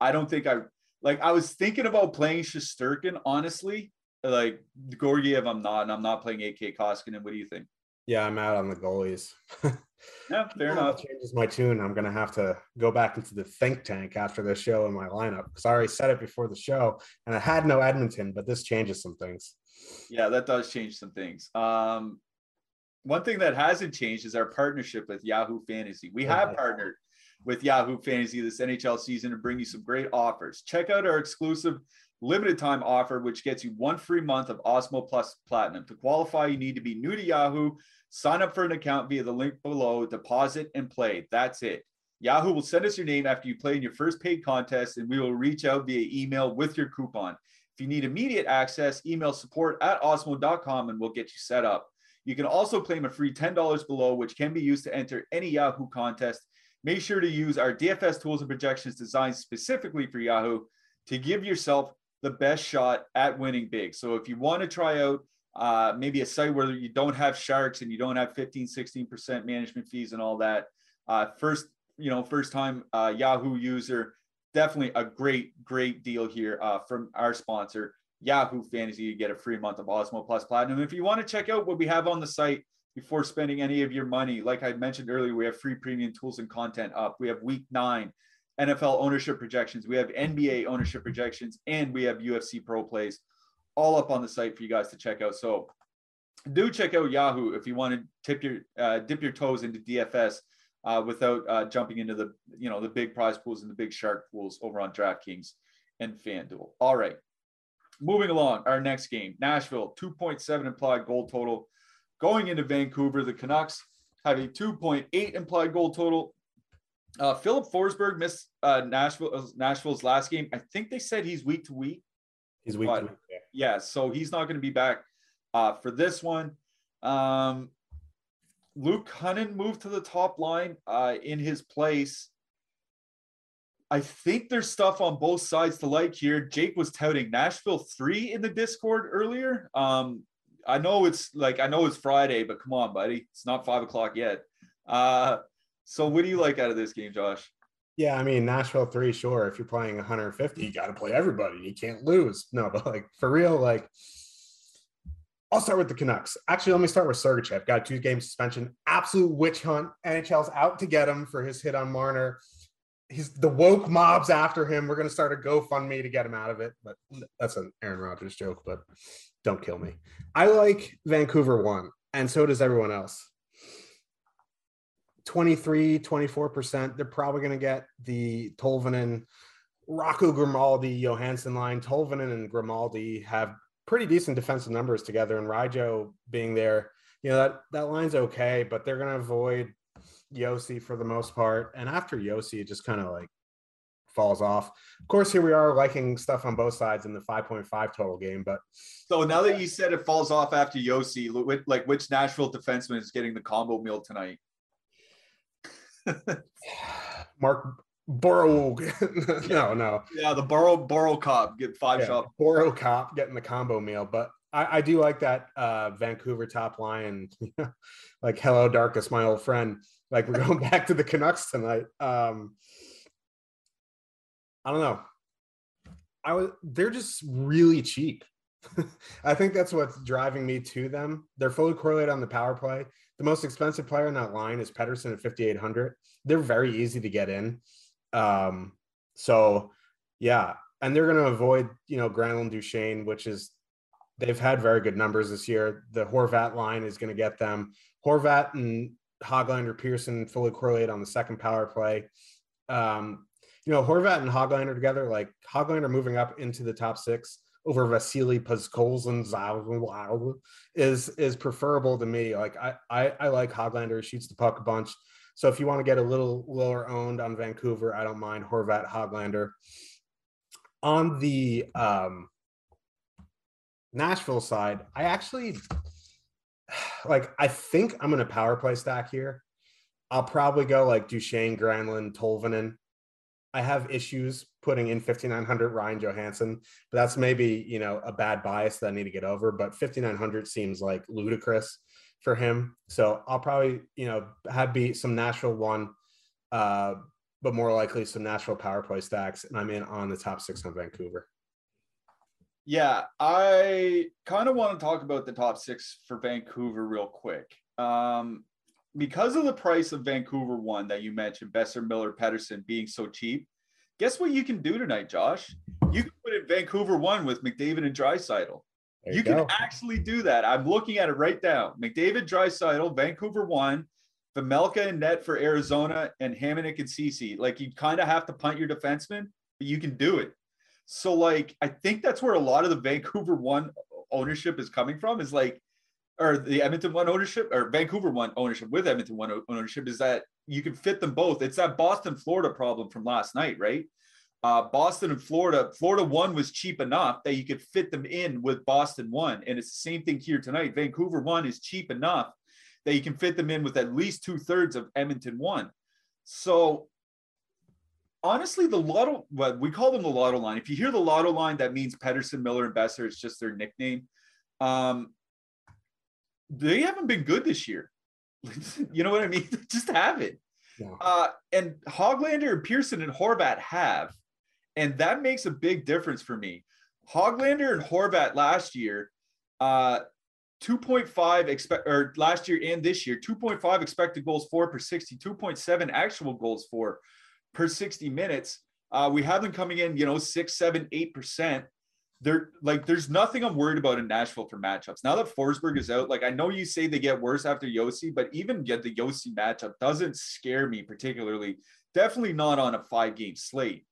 I don't think I... Like, I was thinking about playing Shesterkin, honestly. Like, Georgiev, I'm not, and I'm not playing A K Koskinen. What do you think? Yeah, I'm out on the goalies. Yeah, fair enough. That changes my tune. I'm going to have to go back into the think tank after the show in my lineup because I already said it before the show, and I had no Edmonton, but this changes some things. Yeah, that does change some things. Um, one thing that hasn't changed is our partnership with Yahoo Fantasy. We have yeah. partnered with Yahoo Fantasy this N H L season to bring you some great offers. Check out our exclusive limited time offer, which gets you one free month of Osmo Plus Platinum. To qualify, you need to be new to Yahoo, sign up for an account via the link below, deposit and play. That's it. Yahoo will send us your name after you play in your first paid contest, and we will reach out via email with your coupon. If you need immediate access, email support at osmo dot com and we'll get you set up. You can also claim a free ten dollars below, which can be used to enter any Yahoo contest. Make sure to use our D F S tools and projections designed specifically for Yahoo to give yourself the best shot at winning big. So if you want to try out uh, maybe a site where you don't have sharks and you don't have fifteen, sixteen percent management fees and all that, uh, first, you know, first time uh, Yahoo user, definitely a great, great deal here uh, from our sponsor, Yahoo Fantasy to get a free month of Osmo Plus Platinum. If you want to check out what we have on the site before spending any of your money, like I mentioned earlier, we have free premium tools and content up. We have week nine N F L ownership projections. We have N B A ownership projections, and we have U F C pro plays all up on the site for you guys to check out. So do check out Yahoo if you want to tip your, uh, dip your toes into D F S uh, without uh, jumping into the, you know, the big prize pools and the big shark pools over on DraftKings and FanDuel. All right, moving along, our next game, Nashville, two point seven implied goal total. Going into Vancouver, the Canucks have a two point eight implied goal total. Uh, Philip Forsberg missed uh, Nashville, Nashville's last game. I think they said he's week to week. He's week to week. Yeah. yeah, so he's not going to be back uh, for this one. Um, Luke Cunnin moved to the top line uh, in his place. I think there's stuff on both sides to like here. Jake was touting Nashville three in the Discord earlier. Um, I know it's like, I know it's Friday, but come on, buddy. It's not five o'clock yet. Uh, so what do you like out of this game, Josh? Yeah. I mean, Nashville three, sure. If you're playing one fifty, you got to play everybody. You can't lose. No, but like for real, like I'll start with the Canucks. Actually, let me start with Sergachev. Got a two game suspension, absolute witch hunt. N H L's out to get him for his hit on Marner. He's the woke mob's after him. We're going to start a GoFundMe to get him out of it. But that's an Aaron Rodgers joke, but don't kill me. I like Vancouver one, and so does everyone else. twenty-three, twenty-four percent. They're probably going to get the Tolvanen, Rocco Grimaldi, Johansson line. Tolvanen and Grimaldi have pretty decent defensive numbers together, and Rijo being there, you know, that, that line's okay, but they're going to avoid Yossi for the most part, and after Yossi it just kind of like falls off. Of course, here we are liking stuff on both sides in the five point five total game. But so now that you said it falls off after Yossi, like which Nashville defenseman is getting the combo meal tonight? Mark Borough. no no yeah the Borough Borough Cop get five yeah, shot Borough Cop getting the combo meal. But I, I do like that uh, Vancouver top line, you know, like hello darkness, my old friend. Like we're going back to the Canucks tonight. Um, I don't know. I was they're just really cheap. I think that's what's driving me to them. They're fully correlated on the power play. The most expensive player in that line is Pettersson at fifty-eight hundred. They're very easy to get in. Um, so yeah, and they're going to avoid, you know, Granlund Duchesne, which is. They've had very good numbers this year. The Horvat line is going to get them. Horvat and Höglander Pearson fully correlate on the second power play. Um, you know, Horvat and Höglander together, like Höglander moving up into the top six over Vasily Podkolzin is is preferable to me. Like I, I, I like Höglander. He shoots the puck a bunch. So if you want to get a little lower owned on Vancouver, I don't mind Horvat, Höglander. On the um, Nashville side, I actually like, I think I'm going to power play stack here. I'll probably go like Duchesne, Granlund, Tolvanen. I have issues putting in fifty-nine hundred Ryan Johansson, but that's maybe, you know, a bad bias that I need to get over, but fifty-nine hundred seems like ludicrous for him. So I'll probably, you know, have be some Nashville one, uh, but more likely some Nashville power play stacks. And I'm in on the top six on Vancouver. Yeah, I kind of want to talk about the top six for Vancouver real quick. Um, because of the price of Vancouver one that you mentioned, Besser, Miller, Pettersson being so cheap, guess what you can do tonight, Josh? You can put in Vancouver one with McDavid and Draisaitl. You, you can actually do that. I'm looking at it right now. McDavid, Draisaitl, Vancouver one, Vemelka in net for Arizona, and Hamonic and Cece. Like, you kind of have to punt your defenseman, but you can do it. So, like, I think that's where a lot of the Vancouver one ownership is coming from is like, or the Edmonton one ownership or Vancouver one ownership with Edmonton one ownership is that you can fit them both. It's that Boston, Florida problem from last night, right? Uh, Boston and Florida, Florida one was cheap enough that you could fit them in with Boston one. And it's the same thing here tonight. Vancouver one is cheap enough that you can fit them in with at least two thirds of Edmonton one. So, honestly, the lotto, well, we call them the lotto line. If you hear the lotto line, that means Pettersson, Miller, and Besser. It's just their nickname. Um, they haven't been good this year. You know what I mean? They just haven't. Yeah. Uh, and Höglander and Pearson and Horvat have. And that makes a big difference for me. Hoglander and Horvat last year, uh, two point five expect, or last year and this year, two point five expected goals for per sixty, two point seven actual goals for per sixty minutes. Uh, we have them coming in, you know, six, seven, eight percent. They're like, there's nothing I'm worried about in Nashville for matchups. Now that Forsberg is out, like, I know you say they get worse after Yossi, but even get the Yossi matchup doesn't scare me particularly. Definitely not on a five-game slate.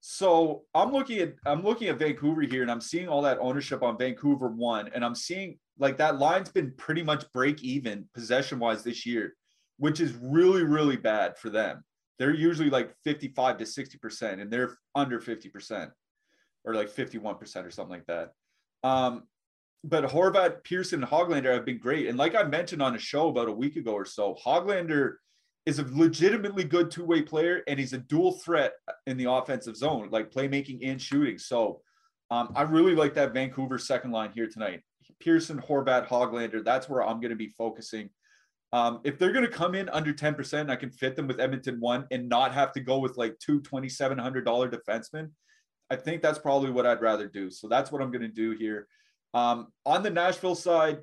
So I'm looking at I'm looking at Vancouver here, and I'm seeing all that ownership on Vancouver one, and I'm seeing like that line's been pretty much break even possession-wise this year, which is really, really bad for them. They're usually like fifty-five to sixty percent, and they're under fifty percent. Or like fifty-one percent or something like that. Um, but Horvat, Pearson, and Hoglander have been great. And like I mentioned on a show about a week ago or so, Hoglander is a legitimately good two-way player, and he's a dual threat in the offensive zone, like playmaking and shooting. So um, I really like that Vancouver second line here tonight. Pearson, Horvat, Hoglander, that's where I'm going to be focusing. Um, if they're going to come in under ten percent, I can fit them with Edmonton one and not have to go with like two twenty-seven hundred dollars defensemen. I think that's probably what I'd rather do. So that's what I'm going to do here. Um, on the Nashville side,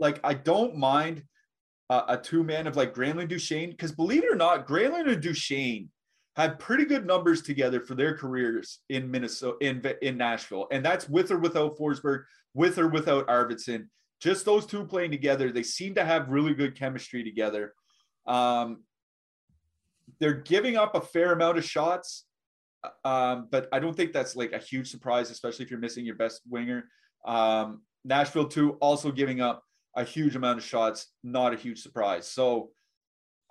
like, I don't mind uh, a two-man of like Granlund, Duchesne, because believe it or not, Granlund and Duchesne had pretty good numbers together for their careers in Minnesota, in, in Nashville. And that's with or without Forsberg, with or without Arvidsson. Just those two playing together, they seem to have really good chemistry together. Um, they're giving up a fair amount of shots. Um, but I don't think that's like a huge surprise, especially if you're missing your best winger. Um, Nashville too, also giving up a huge amount of shots, not a huge surprise. So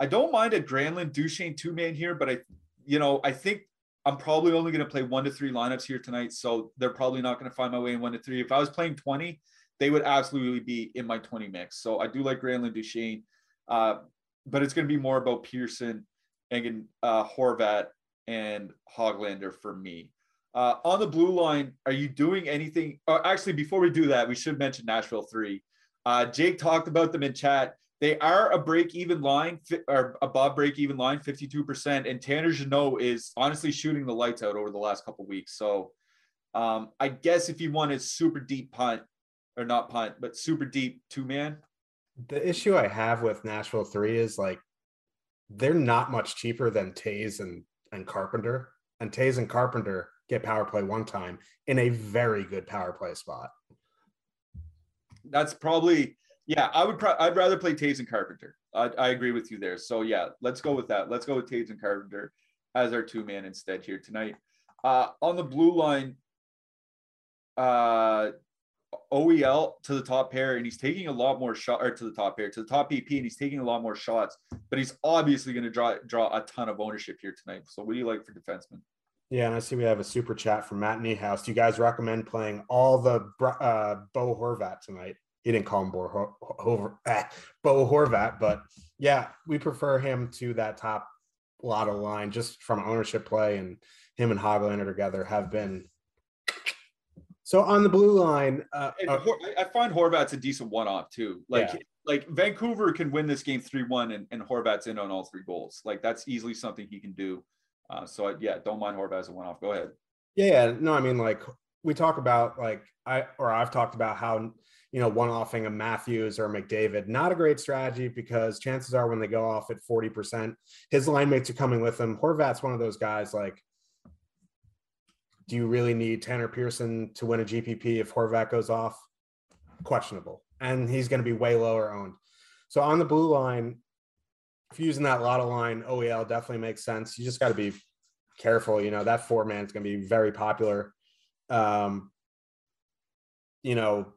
I don't mind a Granlund Duchesne two man here, but I, you know, I think I'm probably only going to play one to three lineups here tonight. So they're probably not going to find my way in one to three. If I was playing twenty, they would absolutely be in my twenty mix. So I do like Granlund Duchesne, uh, but it's going to be more about Pearson and uh, Horvat and Hoglander for me. Uh, on the blue line, are you doing anything? Or actually, before we do that, we should mention Nashville three. Uh, Jake talked about them in chat. They are a break-even line, or above break-even line, fifty-two percent. And Tanner Jeannot is honestly shooting the lights out over the last couple of weeks. So um, I guess if you want a super deep punt, or not punt, but super deep two-man. The issue I have with Nashville three is, like, they're not much cheaper than Taves and and Carpenter, and Taves and Carpenter get power play one time in a very good power play spot. That's probably, yeah, I would, pro- I'd rather play Taves and Carpenter. I, I agree with you there. So yeah, let's go with that. Let's go with Taves and Carpenter as our two man instead here tonight. Uh, on the blue line, uh, O E L to the top pair, and he's taking a lot more shot or to the top pair, to the top E P, and he's taking a lot more shots, but he's obviously going to draw draw a ton of ownership here tonight. So what do you like for defensemen? Yeah, and I see we have a super chat from Matt Niehaus. Do you guys recommend playing all the uh, Bo Horvat tonight? He didn't call him Bo, Ho- Ho- Ho- Bo Horvat, but yeah, we prefer him to that top lotto line just from ownership play, and him and Hoglander together have been. So on the blue line, uh, and I find Horvat's a decent one-off too. Like, yeah. like Vancouver can win this game three one, and, and Horvat's in on all three goals. Like, that's easily something he can do. Uh, so I, yeah, don't mind Horvat as a one-off. Go ahead. Yeah, yeah, no, I mean, like, we talk about like I or I've talked about how, you know, one-offing a Matthews or McDavid, not a great strategy, because chances are when they go off at forty percent, his line mates are coming with him. Horvat's one of those guys, like, do you really need Tanner Pearson to win a G P P if Horvat goes off? Questionable. And he's going to be way lower owned. So on the blue line, if you're using that lotto line, O E L definitely makes sense. You just got to be careful. You know, that four man is going to be very popular. Um, you know,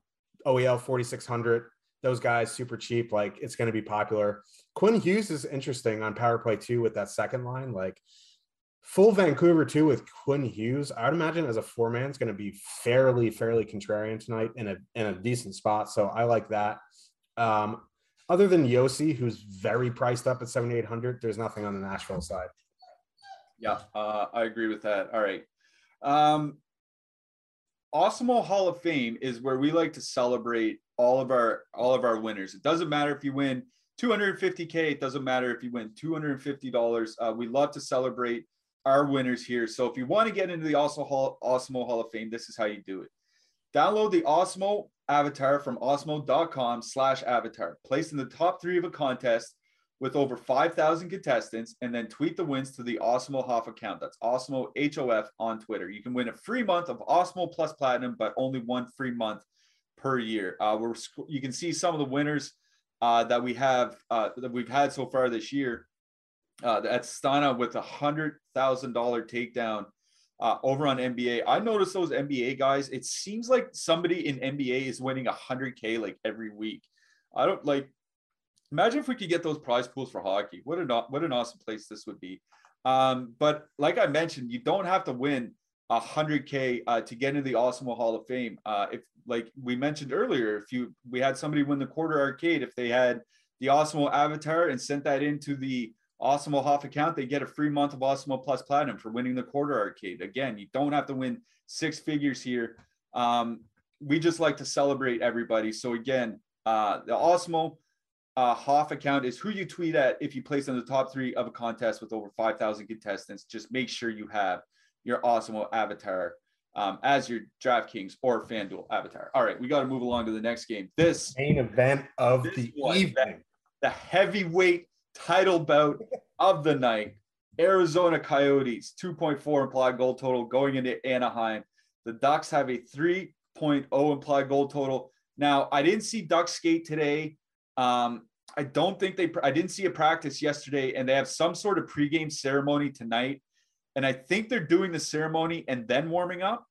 O E L forty-six hundred, those guys super cheap. Like, it's going to be popular. Quinn Hughes is interesting on power play two with that second line. Like, full Vancouver too with Quinn Hughes, I would imagine as a four-man is going to be fairly, fairly contrarian tonight in a in a decent spot. So I like that. Um, other than Yossi, who's very priced up at seventy-eight hundred, there's nothing on the Nashville side. Yeah, uh, I agree with that. All right. Um, Osimo Hall of Fame is where we like to celebrate all of our all of our winners. It doesn't matter if you win two hundred fifty thousand. It doesn't matter if you win two hundred fifty dollars. Uh, we love to celebrate our winners here. So if you want to get into the Osmo Hall, Osmo Hall of Fame, this is how you do it. Download the Osmo avatar from osmo.com slash avatar. Place in the top three of a contest with over five thousand contestants, and then tweet the wins to the Osmo Hoff account. That's Osmo H O F on Twitter. You can win a free month of Osmo Plus Platinum, but only one free month per year. Uh, we're, you can see some of the winners uh, that we have uh, that we've had so far this year. Uh, that's Stana with a one hundred thousand dollars takedown uh, over on N B A. I noticed those N B A guys. It seems like somebody in N B A is winning one hundred K like every week. I don't like. Imagine if we could get those prize pools for hockey. What an what an awesome place this would be. Um, but like I mentioned, you don't have to win one hundred K uh, to get into the Osmo Hall of Fame. Uh, if like we mentioned earlier, if you we had somebody win the quarter arcade, if they had the Osmo avatar and sent that into the Osmo Hoff account, they get a free month of Osmo Plus Platinum for winning the quarter arcade. Again, you don't have to win six figures here. Um, we just like to celebrate everybody. So again, uh, the Osmo uh, Hoff account is who you tweet at if you place in the top three of a contest with over five thousand contestants. Just make sure you have your Osmo avatar um, as your DraftKings or FanDuel avatar. All right, we got to move along to the next game. This main event of the evening, the heavyweight title bout of the night. Arizona Coyotes, two point four implied goal total going into Anaheim. The Ducks have a three point oh implied goal total. Now, I didn't see Ducks skate today. Um, I don't think they, I didn't see a practice yesterday, and they have some sort of pregame ceremony tonight. And I think they're doing the ceremony and then warming up.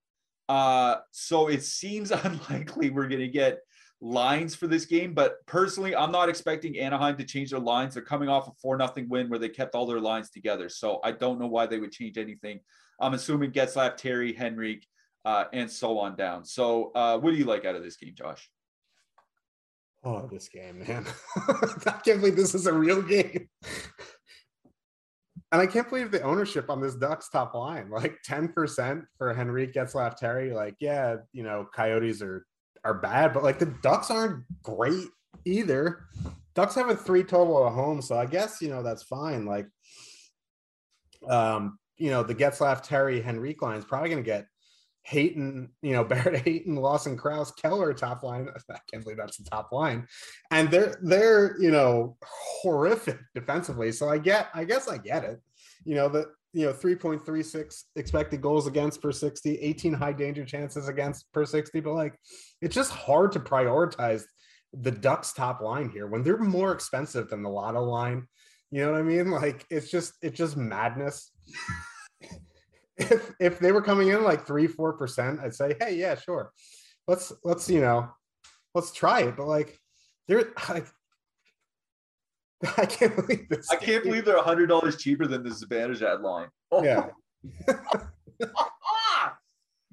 Uh, so it seems unlikely we're going to get lines for this game, but personally, I'm not expecting Anaheim to change their lines. They're coming off a four nothing win where they kept all their lines together. So I don't know why they would change anything. I'm assuming Getzlaf, Terry, Henrik, uh, and so on down. So uh, what do you like out of this game, Josh? Oh, this game, man. I can't believe this is a real game. And I can't believe the ownership on this Ducks top line, like ten percent for Henrik, Getzlaf, Terry. Like, yeah, you know, Coyotes are are bad, but like the Ducks aren't great either. Ducks have a three total at home, so I guess, you know, that's fine. Like, um, you know, the Getzlaf, Terry, Henrik line is probably going to get Hayton, you know, Barrett Hayton, Lawson Krause, Keller top line. I can't believe that's the top line. And they're, they're, you know, horrific defensively. So I get, I guess I get it. You know, the, you know, three point three six expected goals against per sixty, eighteen high danger chances against per sixty. But like, it's just hard to prioritize the Ducks top line here when they're more expensive than the Lotto line. You know what I mean? Like, it's just, it's just madness. If if they were coming in like three, four percent, I'd say, hey, yeah, sure. Let's let's, you know, let's try it. But like they're like I can't believe this. I can't believe they're a hundred dollars cheaper than the Zibanejad line. Oh. Yeah.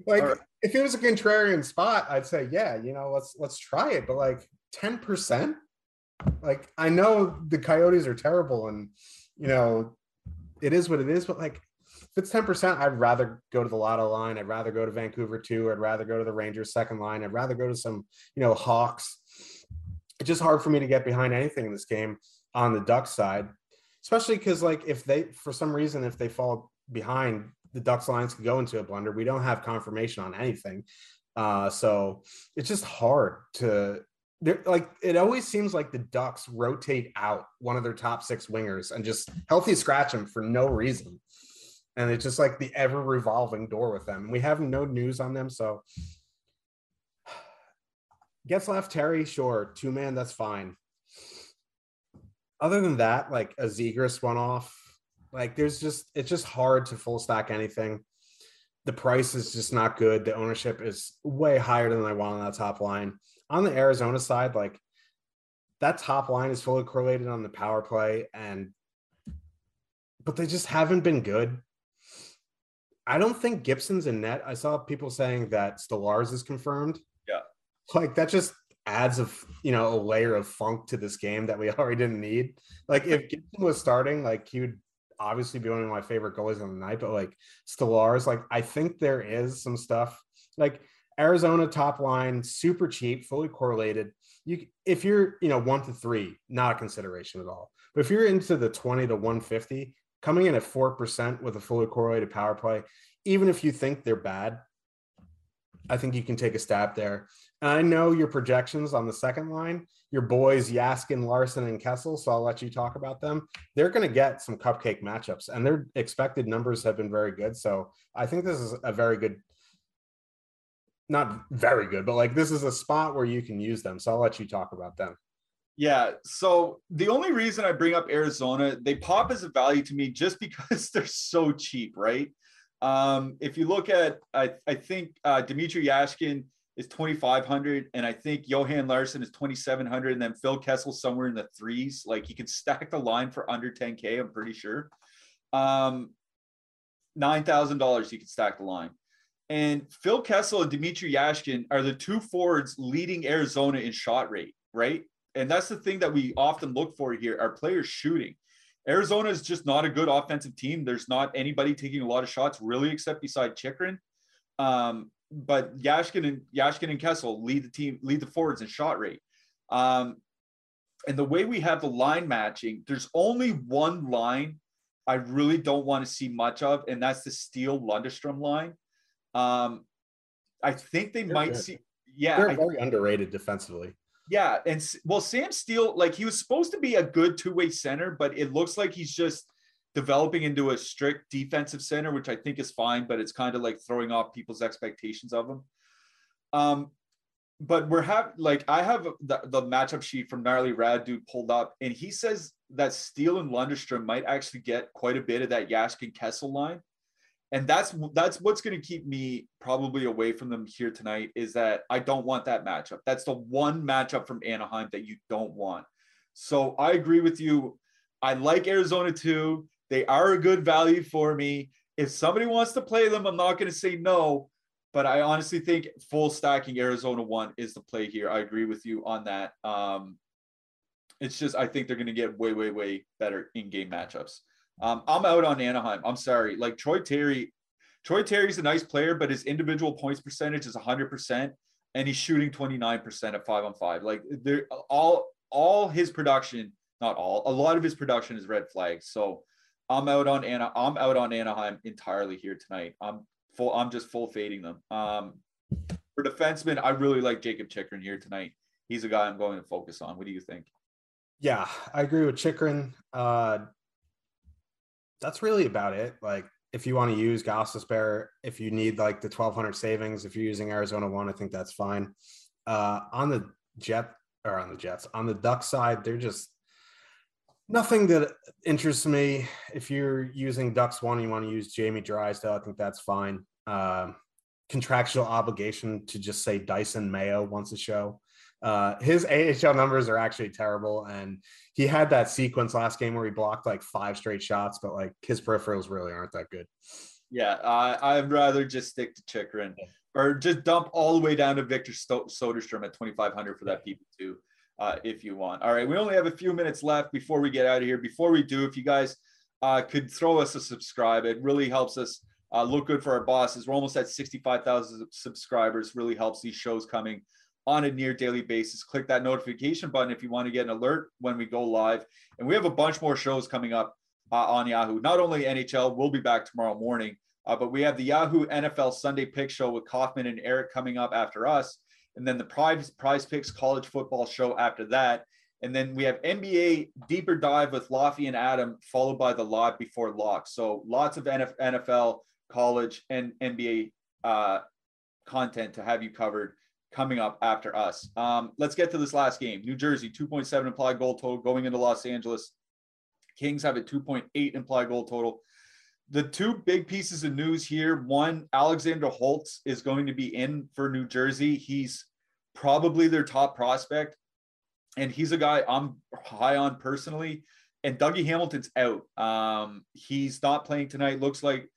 Like right. If it was a contrarian spot, I'd say, yeah, you know, let's let's try it. But like ten percent? Like I know the Coyotes are terrible and you know it is what it is, but like if it's ten percent, I'd rather go to the Lotto line. I'd rather go to Vancouver two. I'd rather go to the Rangers second line. I'd rather go to some, you know, Hawks. It's just hard for me to get behind anything in this game on the Ducks side, especially because, like, if they, for some reason, if they fall behind, the Ducks lines could go into a blunder. We don't have confirmation on anything. Uh, so it's just hard to, like, it always seems like the Ducks rotate out one of their top six wingers and just healthy scratch them for no reason. And it's just like the ever revolving door with them. And we have no news on them. So Getzlaf, Terry, sure. Two man, that's fine. Other than that, like a Zegras one off, like there's just, it's just hard to full stack anything. The price is just not good. The ownership is way higher than I want on that top line. On the Arizona side, like that top line is fully correlated on the power play and, but they just haven't been good. I don't think Gibson's in net. I saw people saying that Stolarz is confirmed. Yeah. Like that just adds a, you know, a layer of funk to this game that we already didn't need. Like if Gibson was starting, like he would obviously be one of my favorite goalies on the night, but like Stolarz, like I think there is some stuff like Arizona top line, super cheap, fully correlated. You, if you're, you know, one to three, not a consideration at all, but if you're into the twenty to one fifty, coming in at four percent with a fully correlated power play, even if you think they're bad, I think you can take a stab there. And I know your projections on the second line, your boys Yaskin, Larson, and Kessel, so I'll let you talk about them. They're going to get some cupcake matchups, and their expected numbers have been very good. So I think this is a very good, not very good, but like this is a spot where you can use them. So I'll let you talk about them. Yeah, so the only reason I bring up Arizona, they pop as a value to me just because they're so cheap, right? Um, if you look at, I, I think uh, Dmitry Yashkin is twenty-five hundred, and I think Johan Larson is twenty-seven hundred, and then Phil Kessel somewhere in the threes. Like, you can stack the line for under ten K, I'm pretty sure. Um, nine thousand dollars you can stack the line. And Phil Kessel and Dmitry Yashkin are the two forwards leading Arizona in shot rate, right? And that's the thing that we often look for here, are players shooting. Arizona is just not a good offensive team. There's not anybody taking a lot of shots, really, except beside Chychrun. Um, but Yashkin and Yashkin and Kessel lead the team, lead the forwards in shot rate. Um, and the way we have the line matching, there's only one line I really don't want to see much of, and that's the Steele Lundestrom line. Um, I think they They're might good. see. Yeah, they're I, very underrated defensively. Yeah, and well, Sam Steele, like, he was supposed to be a good two-way center, but it looks like he's just developing into a strict defensive center, which I think is fine, but it's kind of like throwing off people's expectations of him. Um, but we're have like I have the, the matchup sheet from Gnarly Rad Dude pulled up, and he says that Steele and Lundestrom might actually get quite a bit of that Yashkin Kessel line, and that's that's what's going to keep me probably away from them here tonight, is that I don't want that matchup. That's the one matchup from Anaheim that you don't want. So I agree with you. I like Arizona too. They are a good value for me. If somebody wants to play them, I'm not going to say no, but I honestly think full stacking Arizona one is the play here. I agree with you on that. Um, it's just, I think they're going to get way, way, way better in-game matchups. Um, I'm out on Anaheim. I'm sorry. Like, Troy Terry, Troy Terry's a nice player, but his individual points percentage is one hundred percent, and he's shooting twenty-nine percent at five on five. Like, they're all, all his production, not all, a lot of his production is red flags. So I'm out on Ana, I'm out on Anaheim entirely here tonight. I'm full. I'm just full fading them. Um, for defensemen, I really like Jacob Chychrun here tonight. He's a guy I'm going to focus on. What do you think? Yeah, I agree with Chychrun. Uh, That's really about it. Like, if you want to use Gossespierre, if you need like the twelve hundred savings, if you're using Arizona one, I think that's fine. Uh, on the Jet or on the Jets, on the Duck side, they're just nothing that interests me. If you're using Ducks one, you want to use Jamie Drysdale, I think that's fine. Uh, contractual obligation to just say Dyson Mayo once a show. Uh, his A H L numbers are actually terrible, and he had that sequence last game where he blocked like five straight shots, but like his peripherals really aren't that good. Yeah, uh, I'd rather just stick to Chychrun, yeah. Or just dump all the way down to Victor Sto- Soderstrom at twenty-five hundred for that P P two, uh, if you want. All right, we only have a few minutes left before we get out of here. Before we do, if you guys uh, could throw us a subscribe, it really helps us uh, look good for our bosses. We're almost at sixty-five thousand subscribers, really helps these shows coming on a near daily basis. Click that notification button if you want to get an alert when we go live. And we have a bunch more shows coming up uh, on Yahoo. Not only N H L, we'll be back tomorrow morning, uh, but we have the Yahoo N F L Sunday Pick Show with Kaufman and Eric coming up after us. And then the Prize, Prize Picks College Football Show after that. And then we have N B A Deeper Dive with Laffy and Adam, followed by the Live Before Lock. So lots of N F L, college, and N B A uh, content to have you covered coming up after us. Um, let's get to this last game. New Jersey, two point seven implied goal total going into Los Angeles. Kings have a two point eight implied goal total. The two big pieces of news here. One, Alexander Holtz is going to be in for New Jersey. He's probably their top prospect, and he's a guy I'm high on personally. And Dougie Hamilton's out. Um, he's not playing tonight. Looks like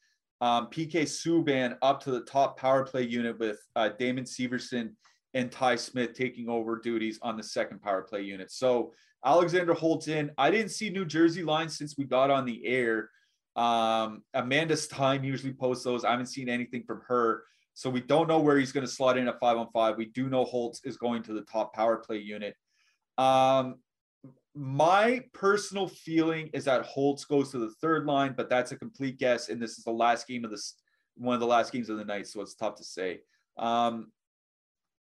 Um, P K Subban up to the top power play unit with uh, Damon Severson and Ty Smith taking over duties on the second power play unit. So Alexander Holtz in. I didn't see New Jersey lines since we got on the air. Um, Amanda Stein usually posts those. I haven't seen anything from her. So we don't know where he's going to slot in at five on five. We do know Holtz is going to the top power play unit. Um, my personal feeling is that Holtz goes to the third line, but that's a complete guess. And this is the last game of this, one of the last games of the night. So it's tough to say. Um,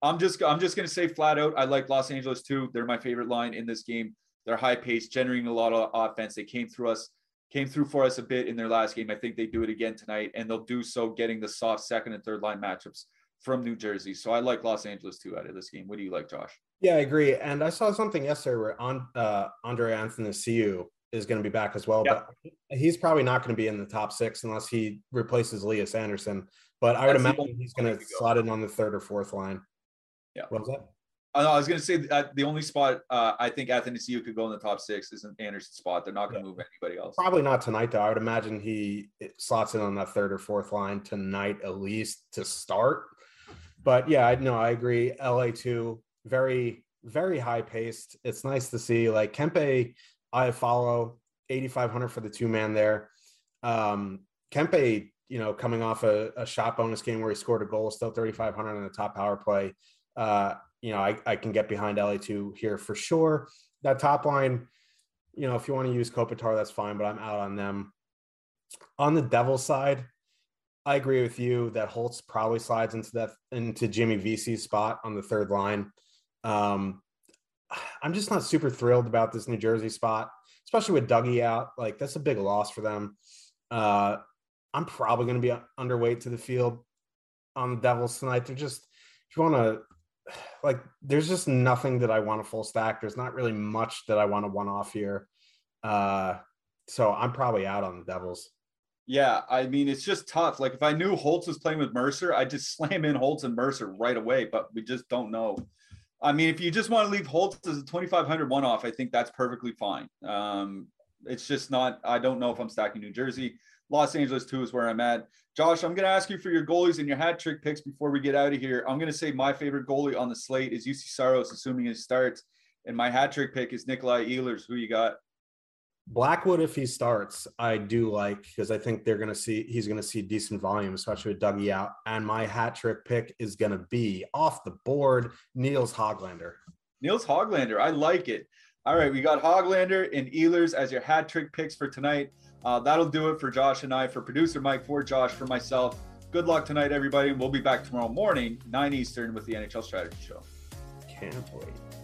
I'm just, I'm just going to say flat out, I like Los Angeles too. They're my favorite line in this game. They're high paced, generating a lot of offense. They came through us, came through for us a bit in their last game. I think they do it again tonight, and they'll do so getting the soft second and third line matchups from New Jersey. So I like Los Angeles too out of this game. What do you like, Josh? Yeah, I agree. And I saw something yesterday where on, uh, Andre Anthony-Ciu is going to be back as well, yep. but he's probably not going to be in the top six unless he replaces Elias Anderson. But I would That's imagine he's going to slot in on the third or fourth line. Yeah. What was that? I was going to say that the only spot uh, I think Athanasiou could go in the top six is an Anderson spot. They're not going to yeah. move anybody else. Probably not tonight, though. I would imagine he slots in on that third or fourth line tonight, at least to start. But yeah, I no, I agree. L A too, very, very high paced. It's nice to see. Like Kempe, I follow eighty-five hundred for the two man there. Um, Kempe, you know, coming off a, a shot bonus game where he scored a goal, still thirty-five hundred on the top power play. Uh, you know, I, I can get behind L A two here for sure. That top line, you know, if you want to use Kopitar, that's fine, but I'm out on them. On the Devil's side, I agree with you that Holtz probably slides into that, into Jimmy Vesey's spot on the third line. Um, I'm just not super thrilled about this New Jersey spot, especially with Dougie out. Like, that's a big loss for them. Uh, I'm probably going to be underweight to the field on the Devils tonight. They're just, if you want to, like, there's just nothing that I want to full stack. There's not really much that I want to one-off here. Uh, so I'm probably out on the Devils. Yeah, I mean, it's just tough. Like, if I knew Holtz was playing with Mercer, I'd just slam in Holtz and Mercer right away, but we just don't know. I mean, if you just want to leave Holtz as a twenty-five hundred one-off, I think that's perfectly fine. Um, it's just not – I don't know if I'm stacking New Jersey. Los Angeles, too, is where I'm at. Josh, I'm going to ask you for your goalies and your hat trick picks before we get out of here. I'm going to say my favorite goalie on the slate is U C Saros, assuming he starts. And my hat trick pick is Nikolai Ehlers. Who you got? Blackwood, if he starts, I do like, because I think they're going to see, he's going to see decent volume, especially with Dougie out. And my hat trick pick is going to be off the board, Niels Höglander. Niels Höglander. I like it. All right. We got Höglander and Ehlers as your hat trick picks for tonight. Uh, that'll do it for Josh and I, for producer Mike, for Josh, for myself. Good luck tonight, everybody. We'll be back tomorrow morning, nine Eastern, with the N H L Strategy Show. Can't wait.